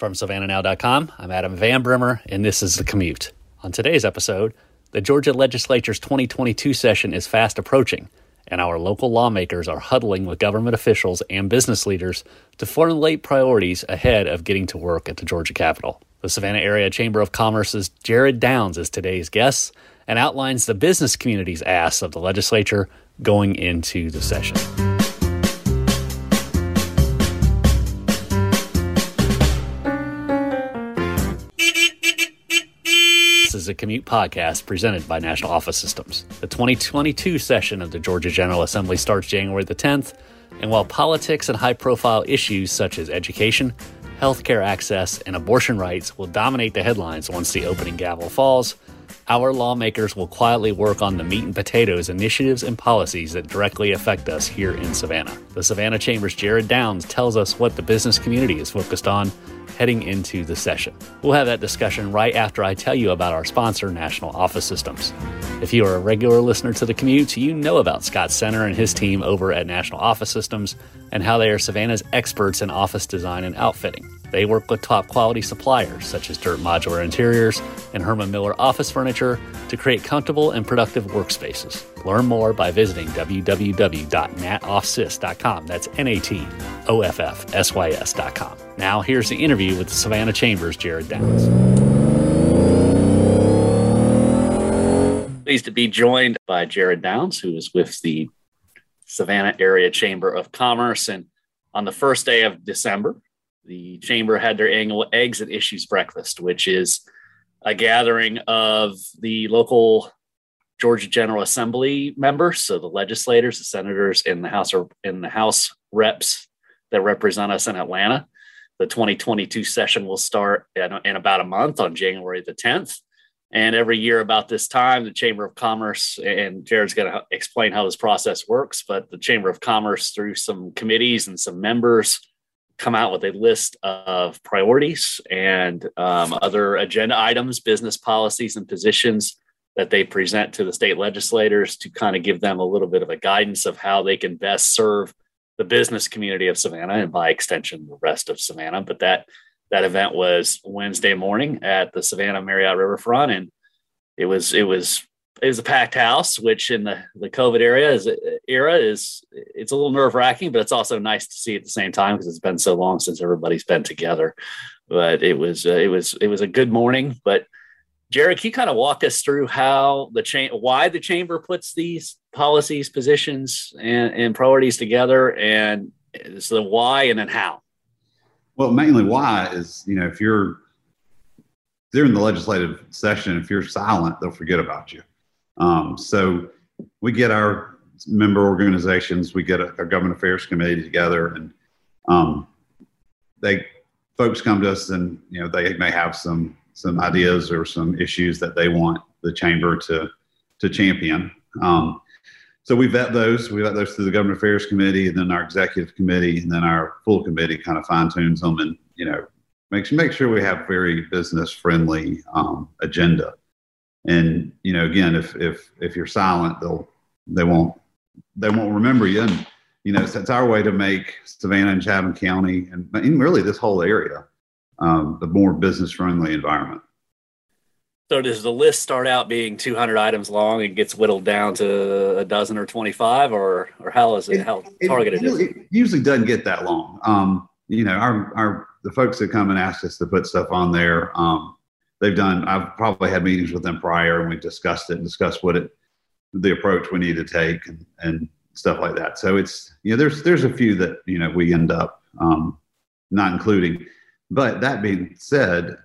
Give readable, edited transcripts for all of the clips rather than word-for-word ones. From SavannahNow.com, I'm Adam Van Brimmer, and this is The Commute. On today's episode, the Georgia Legislature's 2022 session is fast approaching, and our local lawmakers are huddling with government officials and business leaders to formulate priorities ahead of getting to work at the Georgia Capitol. The Savannah Area Chamber of Commerce's Jared Downs is today's guest and outlines the business community's asks of the legislature going into the session. This is a Commute podcast presented by National Office Systems. The 2022 session of the Georgia General Assembly starts January the 10th, and while politics and high-profile issues such as education, healthcare access, and abortion rights will dominate the headlines once the opening gavel falls, our lawmakers will quietly work on the meat and potatoes initiatives and policies that directly affect us here in Savannah. The Savannah Chamber's Jared Downs tells us what the business community is focused on heading into the session. We'll have that discussion right after I tell you about our sponsor, National Office Systems. If you are a regular listener to The Commute, you know about Scott Center and his team over at National Office Systems and how they are Savannah's experts in office design and outfitting. They work with top quality suppliers such as Dirt Modular Interiors and Herman Miller office furniture to create comfortable and productive workspaces. Learn more by visiting www.natoffsys.com. That's N-A-T-O-F-F-S-Y-S.com. Now here's the interview with the Savannah Chamber's Jared Downs. Pleased to be joined by Jared Downs, who is with the Savannah Area Chamber of Commerce. And on the first day of December, the chamber had their annual Eggs and Issues breakfast, which is a gathering of the local Georgia General Assembly members, so the legislators, the senators, and the House reps that represent us in Atlanta. The 2022 session will start in about a month on January the 10th. And every year about this time, the Chamber of Commerce, and Jared's going to explain how this process works, but the Chamber of Commerce, through some committees and some members, come out with a list of priorities and other agenda items, business policies, and positions that they present to the state legislators to kind of give them a little bit of a guidance of how they can best serve the business community of Savannah and, by extension, the rest of Savannah. But that event was Wednesday morning at the Savannah Marriott Riverfront, and it was a packed house, which in the COVID era is a little nerve wracking, but it's also nice to see at the same time because it's been so long since everybody's been together. But it was a good morning. But Jared, can you kind of walk us through how why the chamber puts these policies, positions, and priorities together, and so the why and then how? Well, mainly why is, if you're during the legislative session, if you're silent, they'll forget about you. So we get our member organizations, we get our government affairs committee together, and folks come to us, and they may have some ideas or some issues that they want the chamber to champion. So we vet those. We vet those through the Government Affairs Committee, and then our Executive Committee, and then our full committee kind of fine-tunes them and, make sure we have very business-friendly agenda. And, again, if you're silent, they won't remember you. And, so it's our way to make Savannah and Chatham County and really this whole area the more business-friendly environment. So does the list start out being 200 items long and gets whittled down to a dozen or 25, or how is it? How targeted is it? It usually doesn't get that long. The folks that come and ask us to put stuff on there, I've probably had meetings with them prior, and we've discussed it and discussed the approach we need to take and stuff like that. So it's there's a few that we end up not including. But that being said,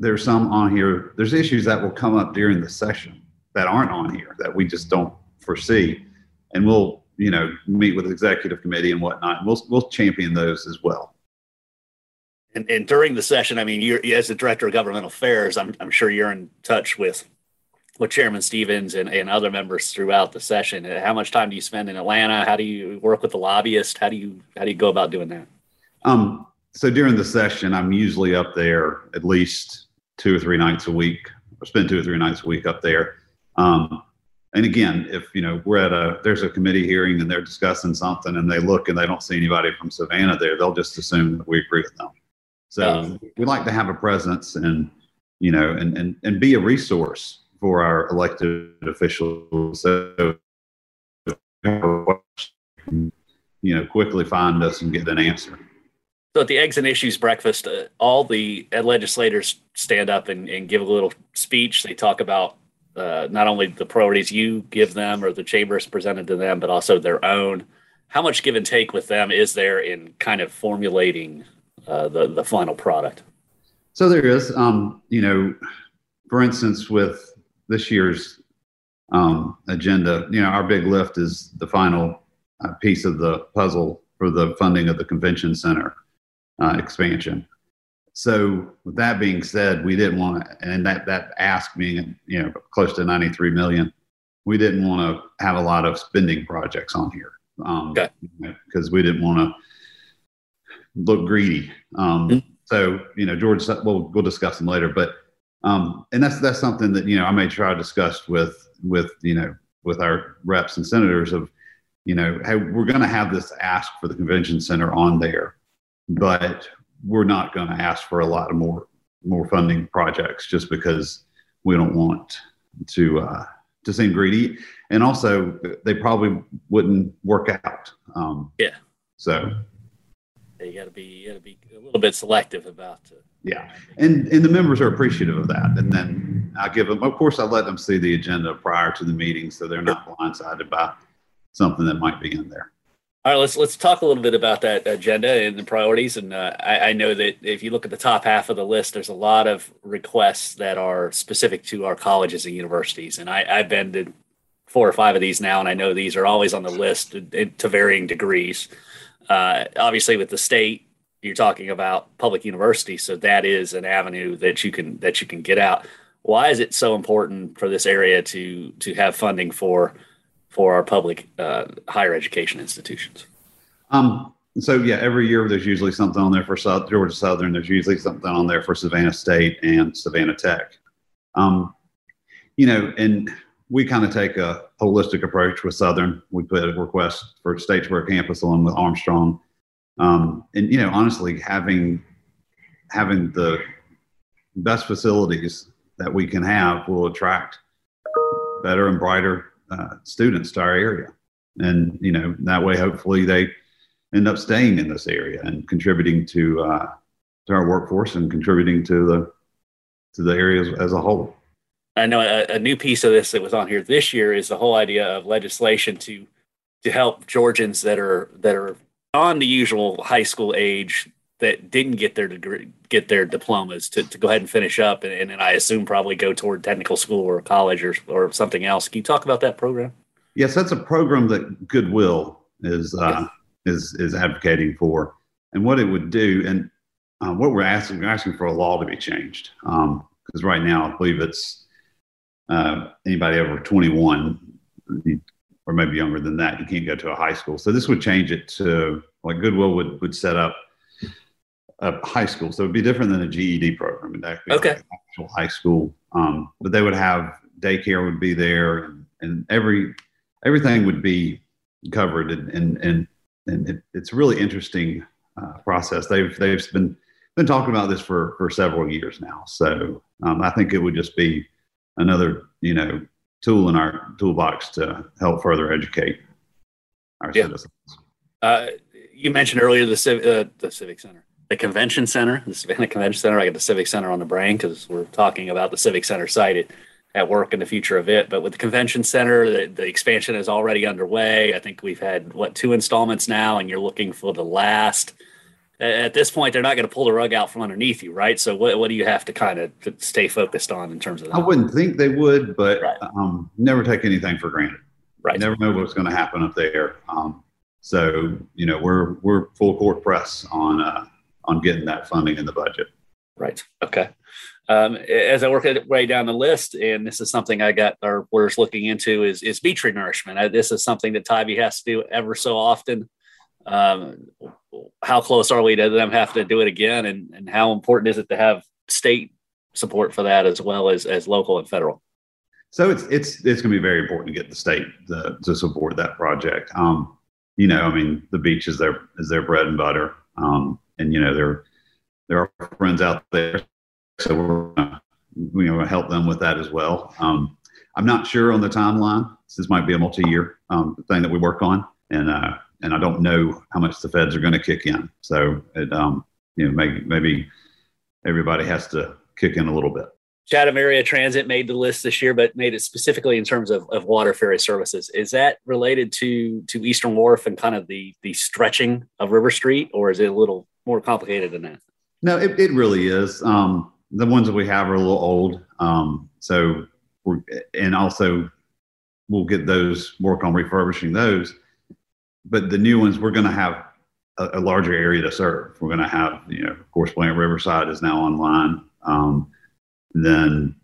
there's some on here. There's issues that will come up during the session that aren't on here that we just don't foresee, and we'll meet with the executive committee and whatnot. And we'll champion those as well. And during the session, you're, as the director of governmental affairs, I'm sure you're in touch with Chairman Stevens and other members throughout the session. How much time do you spend in Atlanta? How do you work with the lobbyist? How do you go about doing that? So during the session, I'm usually up there at least 2 or 3 nights a week, or spend 2 or 3 nights a week up there. And again, if there's a committee hearing and they're discussing something and they look and they don't see anybody from Savannah there, they'll just assume that we agree with them. So we like to have a presence and, you know, and be a resource for our elected officials. So, you know, quickly find us and get an answer. So at the Eggs and Issues breakfast, all the legislators stand up and give a little speech. They talk about not only the priorities you give them or the chamber's presented to them, but also their own. How much give and take with them is there in kind of formulating the final product? So there is, you know, for instance, with this year's agenda, you know, our big lift is the final piece of the puzzle for the funding of the convention center expansion. So with that being said, we didn't want to, and that ask being, you know, close to 93 million, we didn't want to have a lot of spending projects on here because we didn't want to look greedy. So, you know, George, we'll discuss them later, but and that's something that, you know, I may try to discuss with, you know, with our reps and senators of, you know, hey, we're going to have this ask for the convention center on there, but we're not going to ask for a lot of more funding projects just because we don't want to seem greedy. And also they probably wouldn't work out. So you gotta be a little bit selective about it. Yeah. And the members are appreciative of that. And then I give them, of course, I let them see the agenda prior to the meeting so they're not blindsided by something that might be in there. All right, let's talk a little bit about that agenda and the priorities. And I know that if you look at the top half of the list, there's a lot of requests that are specific to our colleges and universities. And I've been to 4 or 5 of these now, and I know these are always on the list to varying degrees. Obviously, with the state, you're talking about public university, so that is an avenue that you can get out. Why is it so important for this area to have funding for our public higher education institutions? So yeah, every year there's usually something on there for Georgia Southern. There's usually something on there for Savannah State and Savannah Tech. You know, and we kind of take a holistic approach with Southern. We put a request for Statesboro campus along with Armstrong. And, you know, honestly, having the best facilities that we can have will attract better and brighter students to our area. And, you know, that way, hopefully they end up staying in this area and contributing to our workforce and contributing to the areas as a whole. I know a new piece of this that was on here this year is the whole idea of legislation to help Georgians that are on the usual high school age that didn't get their degree, get their diplomas to go ahead and finish up. And then I assume probably go toward technical school or college or something else. Can you talk about that program? Yes, that's a program that Goodwill is advocating for. And what it would do, and what we're asking for a law to be changed. Because right now, I believe it's, anybody over 21 or maybe younger than that, you can't go to a high school. So this would change it to, like, Goodwill would set up a high school. So it'd be different than a GED program. It'd actually be like an actual high school. But they would have daycare would be there, and everything would be covered. And it's a really interesting process. They've been talking about this for several years now. So I think it would just be another, you know, tool in our toolbox to help further educate our citizens. You mentioned earlier the Civic Center, the Convention Center, the Savannah Convention Center. I got the Civic Center on the brain because we're talking about the Civic Center site at work and the future of it. But with the Convention Center, the expansion is already underway. I think we've had, 2 installments now, and you're looking for the last. At this point, they're not going to pull the rug out from underneath you, right? So what do you have to kind of stay focused on in terms of that? I wouldn't think they would, but never take anything for granted. Right. Never know what's going to happen up there. So, you know, we're full court press on getting that funding in the budget. Right. Okay. As I work it way down the list, and this is something I got our reporters looking into, is beach renourishment. This is something that Tybee has to do ever so often. How close are we to them having to do it again, and how important is it to have state support for that as well as local and federal? So it's going to be very important to get the state to support that project. You know, I mean, the beach is their bread and butter, and you know, they're there are friends out there, so we're gonna, help them with that as well. I'm not sure on the timeline. This might be a multi-year thing that we work on, and I don't know how much the feds are going to kick in. So it, maybe everybody has to kick in a little bit. Chatham Area Transit made the list this year, but made it specifically in terms of water ferry services. Is that related to Eastern Wharf and kind of the stretching of River Street, or is it a little more complicated than that? No, it really is. The ones that we have are a little old. So we're, and also we'll get those, work on refurbishing those. But the new ones, we're going to have a larger area to serve. We're going to have, of course, Plant Riverside is now online. Then,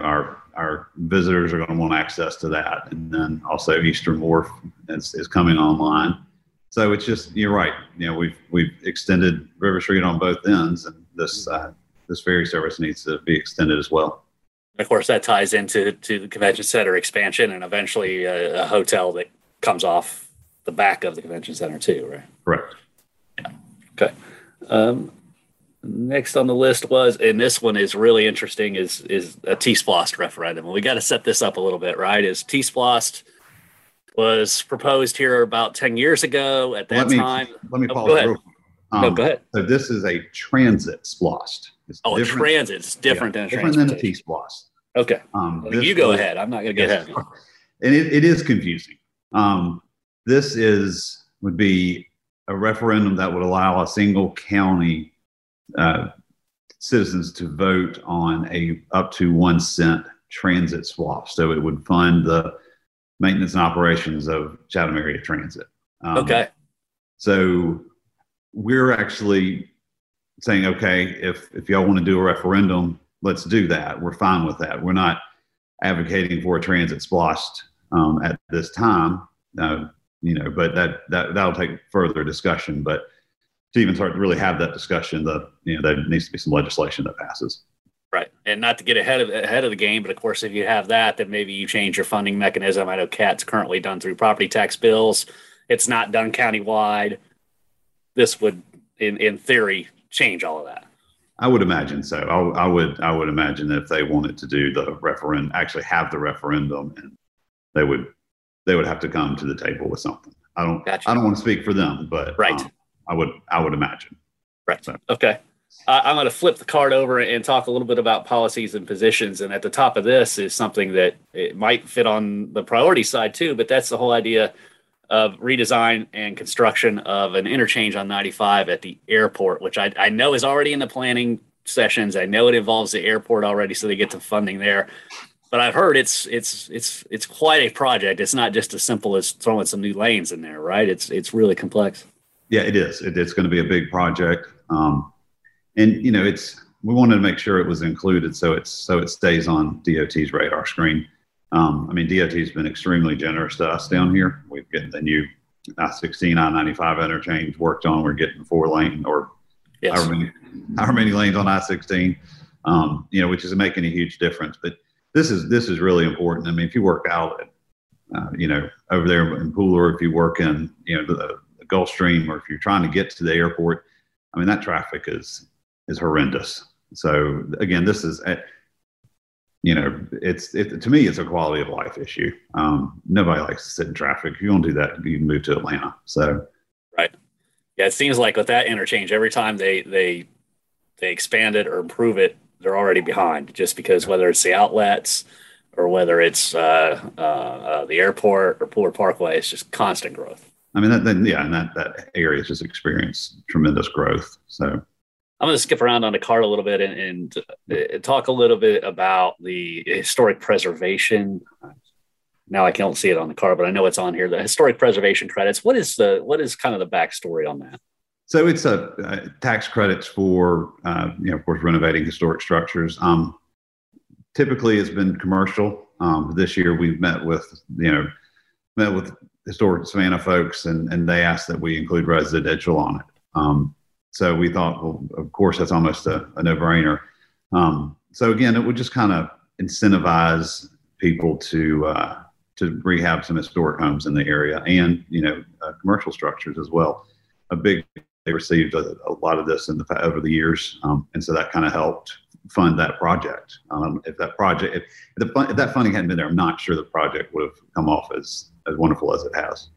our visitors are going to want access to that. And then also Eastern Wharf is coming online. So it's just, you're right. We've extended River Street on both ends, and this ferry service needs to be extended as well. Of course, that ties into the convention center expansion and eventually a hotel that comes off the back of the convention center too, right? Correct. Yeah. Okay. Next on the list was, and this one is really interesting, is a T-SPLOST referendum. And we got to set this up a little bit, right? Is T-SPLOST was proposed here about 10 years ago at that time. Let me pause real quick. No, go ahead. So this is a transit SPLOST. Oh, a transit. It's different than a transit. Different than a T-SPLOST. Okay. You go ahead. I'm not going to get ahead. And it is confusing. This would be a referendum that would allow a single county citizens to vote on a up to 1 cent transit swap. So it would fund the maintenance and operations of Chatham Area Transit. Okay. So we're actually saying, okay, if y'all want to do a referendum, let's do that. We're fine with that. We're not advocating for a transit SPLOST at this time. But that'll take further discussion. But to even start to really have that discussion, there needs to be some legislation that passes. Right. And not to get ahead of the game, but of course, if you have that, then maybe you change your funding mechanism. I know CAT's currently done through property tax bills. It's not done countywide. This would, in theory, change all of that. I would imagine so. I would imagine that if they wanted to do the referendum, actually have the referendum, and they would have to come to the table with something. Gotcha. I don't want to speak for them, but right. I would imagine. Right. So. Okay. I'm going to flip the card over and talk a little bit about policies and positions. And at the top of this is something that it might fit on the priority side too, but that's the whole idea of redesign and construction of an interchange on 95 at the airport, which I know is already in the planning sessions. I know it involves the airport already, so they get the funding there. But I've heard it's quite a project. It's not just as simple as throwing some new lanes in there, right? It's really complex. Yeah, it is. It's going to be a big project, and we wanted to make sure it was included so it stays on DOT's radar screen. DOT's been extremely generous to us down here. We've got the new I-16, I-95 interchange worked on. We're getting 4 lane or yes. however many lanes on I-16, which is making a huge difference. But this is really important. I mean, if you work out, over there in Pooler, if you work in, the Gulf Stream, or if you're trying to get to the airport, that traffic is horrendous. So again, this is, to me, it's a quality of life issue. Nobody likes to sit in traffic. If you don't do that, you can move to Atlanta. So, right. Yeah. It seems like with that interchange, every time they expand it or improve it, they're already behind, just because whether it's the outlets or whether it's the airport or Pooler Parkway, it's just constant growth. That area has just experienced tremendous growth. So I'm going to skip around on the card a little bit and talk a little bit about the historic preservation. Now I can't see it on the card, but I know it's on here. The historic preservation credits. What is kind of the backstory on that? So it's a tax credits for, of course, renovating historic structures. Typically, it's been commercial. This year, we've met with historic Savannah folks, and they asked that we include residential on it. So we thought, well, of course, that's almost a no-brainer. So again, it would just kind of incentivize people to rehab some historic homes in the area and commercial structures as well. A big They received a lot of this in the over the years, and so that kind of helped fund that project. If that funding hadn't been there, I'm not sure the project would have come off as wonderful as it has.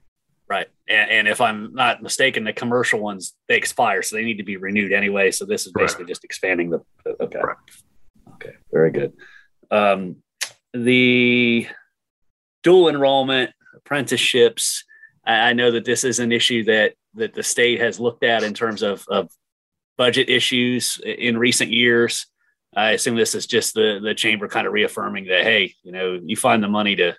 Right. And if I'm not mistaken, the commercial ones, they expire, so they need to be renewed anyway. So this is basically just expanding the okay. Correct. Okay. Very good. The dual enrollment, apprenticeships, I know that this is an issue that the state has looked at in terms of budget issues in recent years. I assume this is just the chamber kind of reaffirming that, hey, you know, you find the money to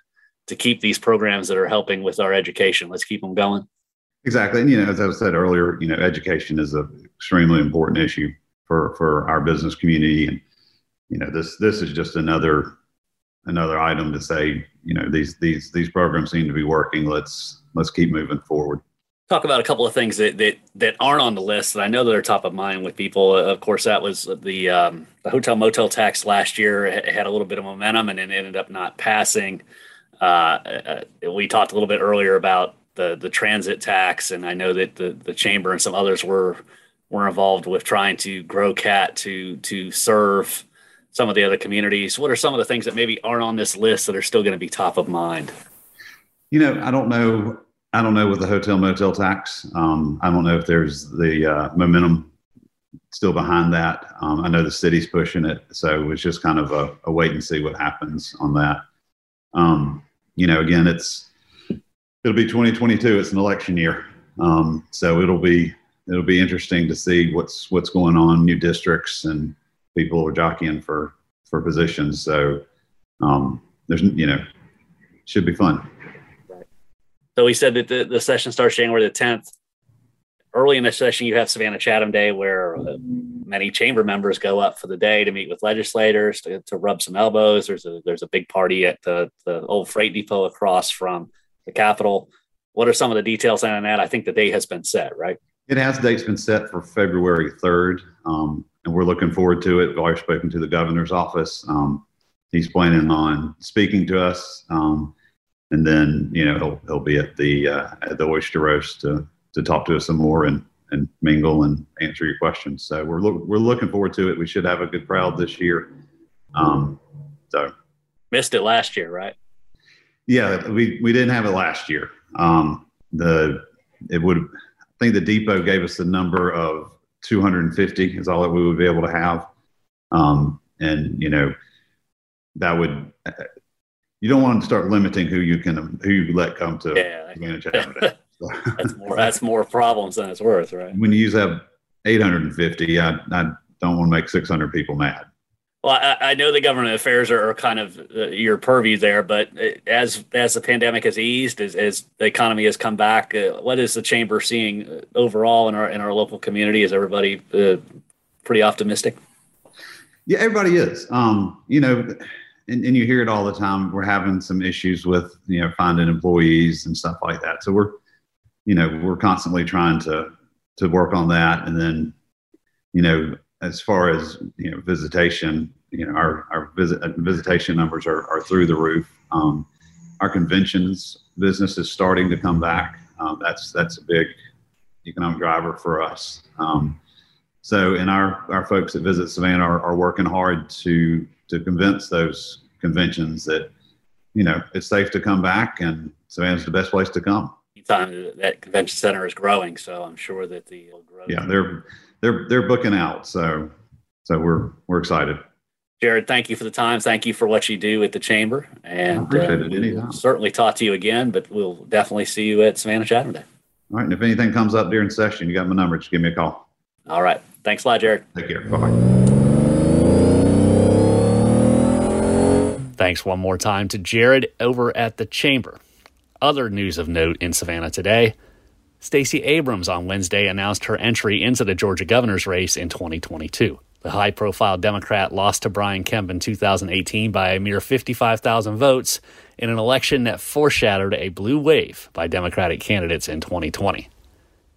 keep these programs that are helping with our education. Let's keep them going. Exactly. And, you know, as I said earlier, you know, education is an extremely important issue for our business community. And, you know, this is just another item to say, you know, these programs seem to be working. Let's keep moving forward. Talk about a couple of things that aren't on the list that I know that are top of mind with people. Of course, that was the hotel motel tax last year. It had a little bit of momentum and then ended up not passing. We talked a little bit earlier about the transit tax, and I know that the chamber and some others were involved with trying to grow CAT to serve some of the other communities. What are some of the things that maybe aren't on this list that are still going to be top of mind? You know, I don't know with the hotel motel tax. I don't know if there's the momentum still behind that. I know the city's pushing it. So it's just kind of a wait and see what happens on that. You know, again, it'll be 2022. It's an election year. So it'll be interesting to see what's going on, new districts, and people are jockeying for positions. So there's, you know, should be fun. So we said that the session starts January the 10th. Early in the session, you have Savannah Chatham Day, where many chamber members go up for the day to meet with legislators, to rub some elbows. There's a big party at the old freight depot across from the Capitol. What are some of the details on that? I think the date has been set, right? Date's been set for February 3rd, and we're looking forward to it. We've already spoken to the governor's office. He's planning on speaking to us. And then, you know, he'll be at the oyster roast to talk to us some more and mingle and answer your questions. So we're looking forward to it. We should have a good crowd this year. So missed it last year, right? Yeah, we didn't have it last year. I think the depot gave us the number of 250 is all that we would be able to have. And you know, that would. You don't want to start limiting who you let come to. Yeah, that's more problems than it's worth, right? When you have 850, I don't want to make 600 people mad. Well, I know the government affairs are kind of your purview there, but as the pandemic has eased, as the economy has come back, what is the chamber seeing overall in our local community? Is everybody pretty optimistic? Yeah, everybody is. You know. And you hear it all the time. We're having some issues with, you know, finding employees and stuff like that. So we're constantly trying to work on that. And then, you know, as far as, you know, visitation, you know, our visitation numbers are through the roof. Our conventions business is starting to come back. That's a big economic driver for us. So, and our folks that visit Savannah are working hard to convince those conventions that, you know, it's safe to come back and Savannah's the best place to come. Anytime that convention center is growing, so I'm sure that the growth. Yeah, they're booking out, so we're excited. Jared, thank you for the time. Thank you for what you do at the chamber, and I appreciate it anytime. Certainly talk to you again, but we'll definitely see you at Savannah Chatham Day. All right, and if anything comes up during session, you got my number. Just give me a call. All right, thanks a lot, Jared. Take care. Bye bye. Thanks one more time to Jared over at the chamber. Other news of note in Savannah today, Stacey Abrams on Wednesday announced her entry into the Georgia governor's race in 2022. The high-profile Democrat lost to Brian Kemp in 2018 by a mere 55,000 votes in an election that foreshadowed a blue wave by Democratic candidates in 2020.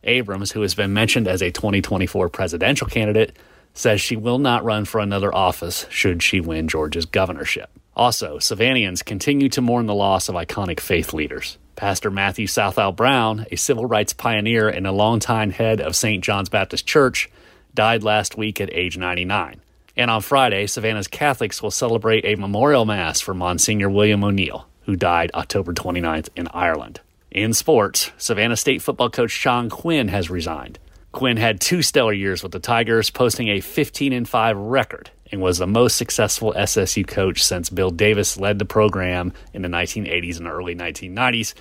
Abrams, who has been mentioned as a 2024 presidential candidate, says she will not run for another office should she win Georgia's governorship. Also, Savannians continue to mourn the loss of iconic faith leaders. Pastor Matthew Southall Brown, a civil rights pioneer and a longtime head of St. John's Baptist Church, died last week at age 99. And on Friday, Savannah's Catholics will celebrate a memorial mass for Monsignor William O'Neill, who died October 29th in Ireland. In sports, Savannah State football coach Sean Quinn has resigned. Quinn had two stellar years with the Tigers, posting a 15-5 record, and was the most successful SSU coach since Bill Davis led the program in the 1980s and early 1990s,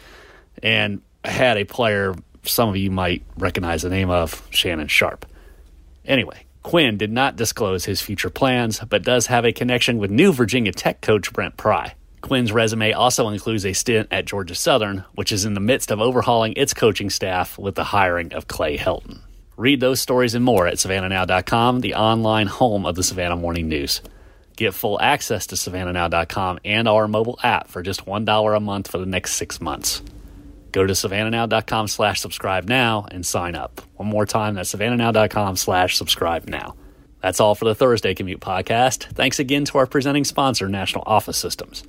and had a player some of you might recognize the name of, Shannon Sharp. Anyway, Quinn did not disclose his future plans, but does have a connection with new Virginia Tech coach Brent Pry. Quinn's resume also includes a stint at Georgia Southern, which is in the midst of overhauling its coaching staff with the hiring of Clay Helton. Read those stories and more at SavannahNow.com, the online home of the Savannah Morning News. Get full access to SavannahNow.com and our mobile app for just $1 a month for the next 6 months. Go to SavannahNow.com/subscribe now and sign up. One more time, that's SavannahNow.com/subscribe now. That's all for the Thursday Commute podcast. Thanks again to our presenting sponsor, National Office Systems.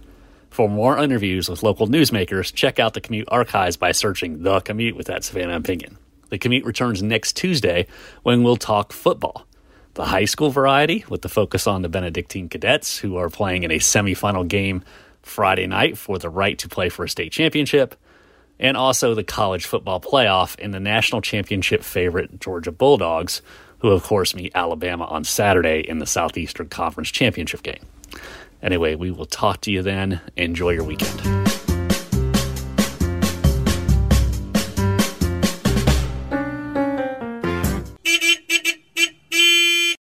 For more interviews with local newsmakers, check out The Commute archives by searching The Commute with that Savannah opinion. The Commute returns next Tuesday when we'll talk football. The high school variety with the focus on the Benedictine Cadets, who are playing in a semifinal game Friday night for the right to play for a state championship, and also the college football playoff and the national championship favorite Georgia Bulldogs, who of course meet Alabama on Saturday in the Southeastern Conference Championship game. Anyway, we will talk to you then. Enjoy your weekend.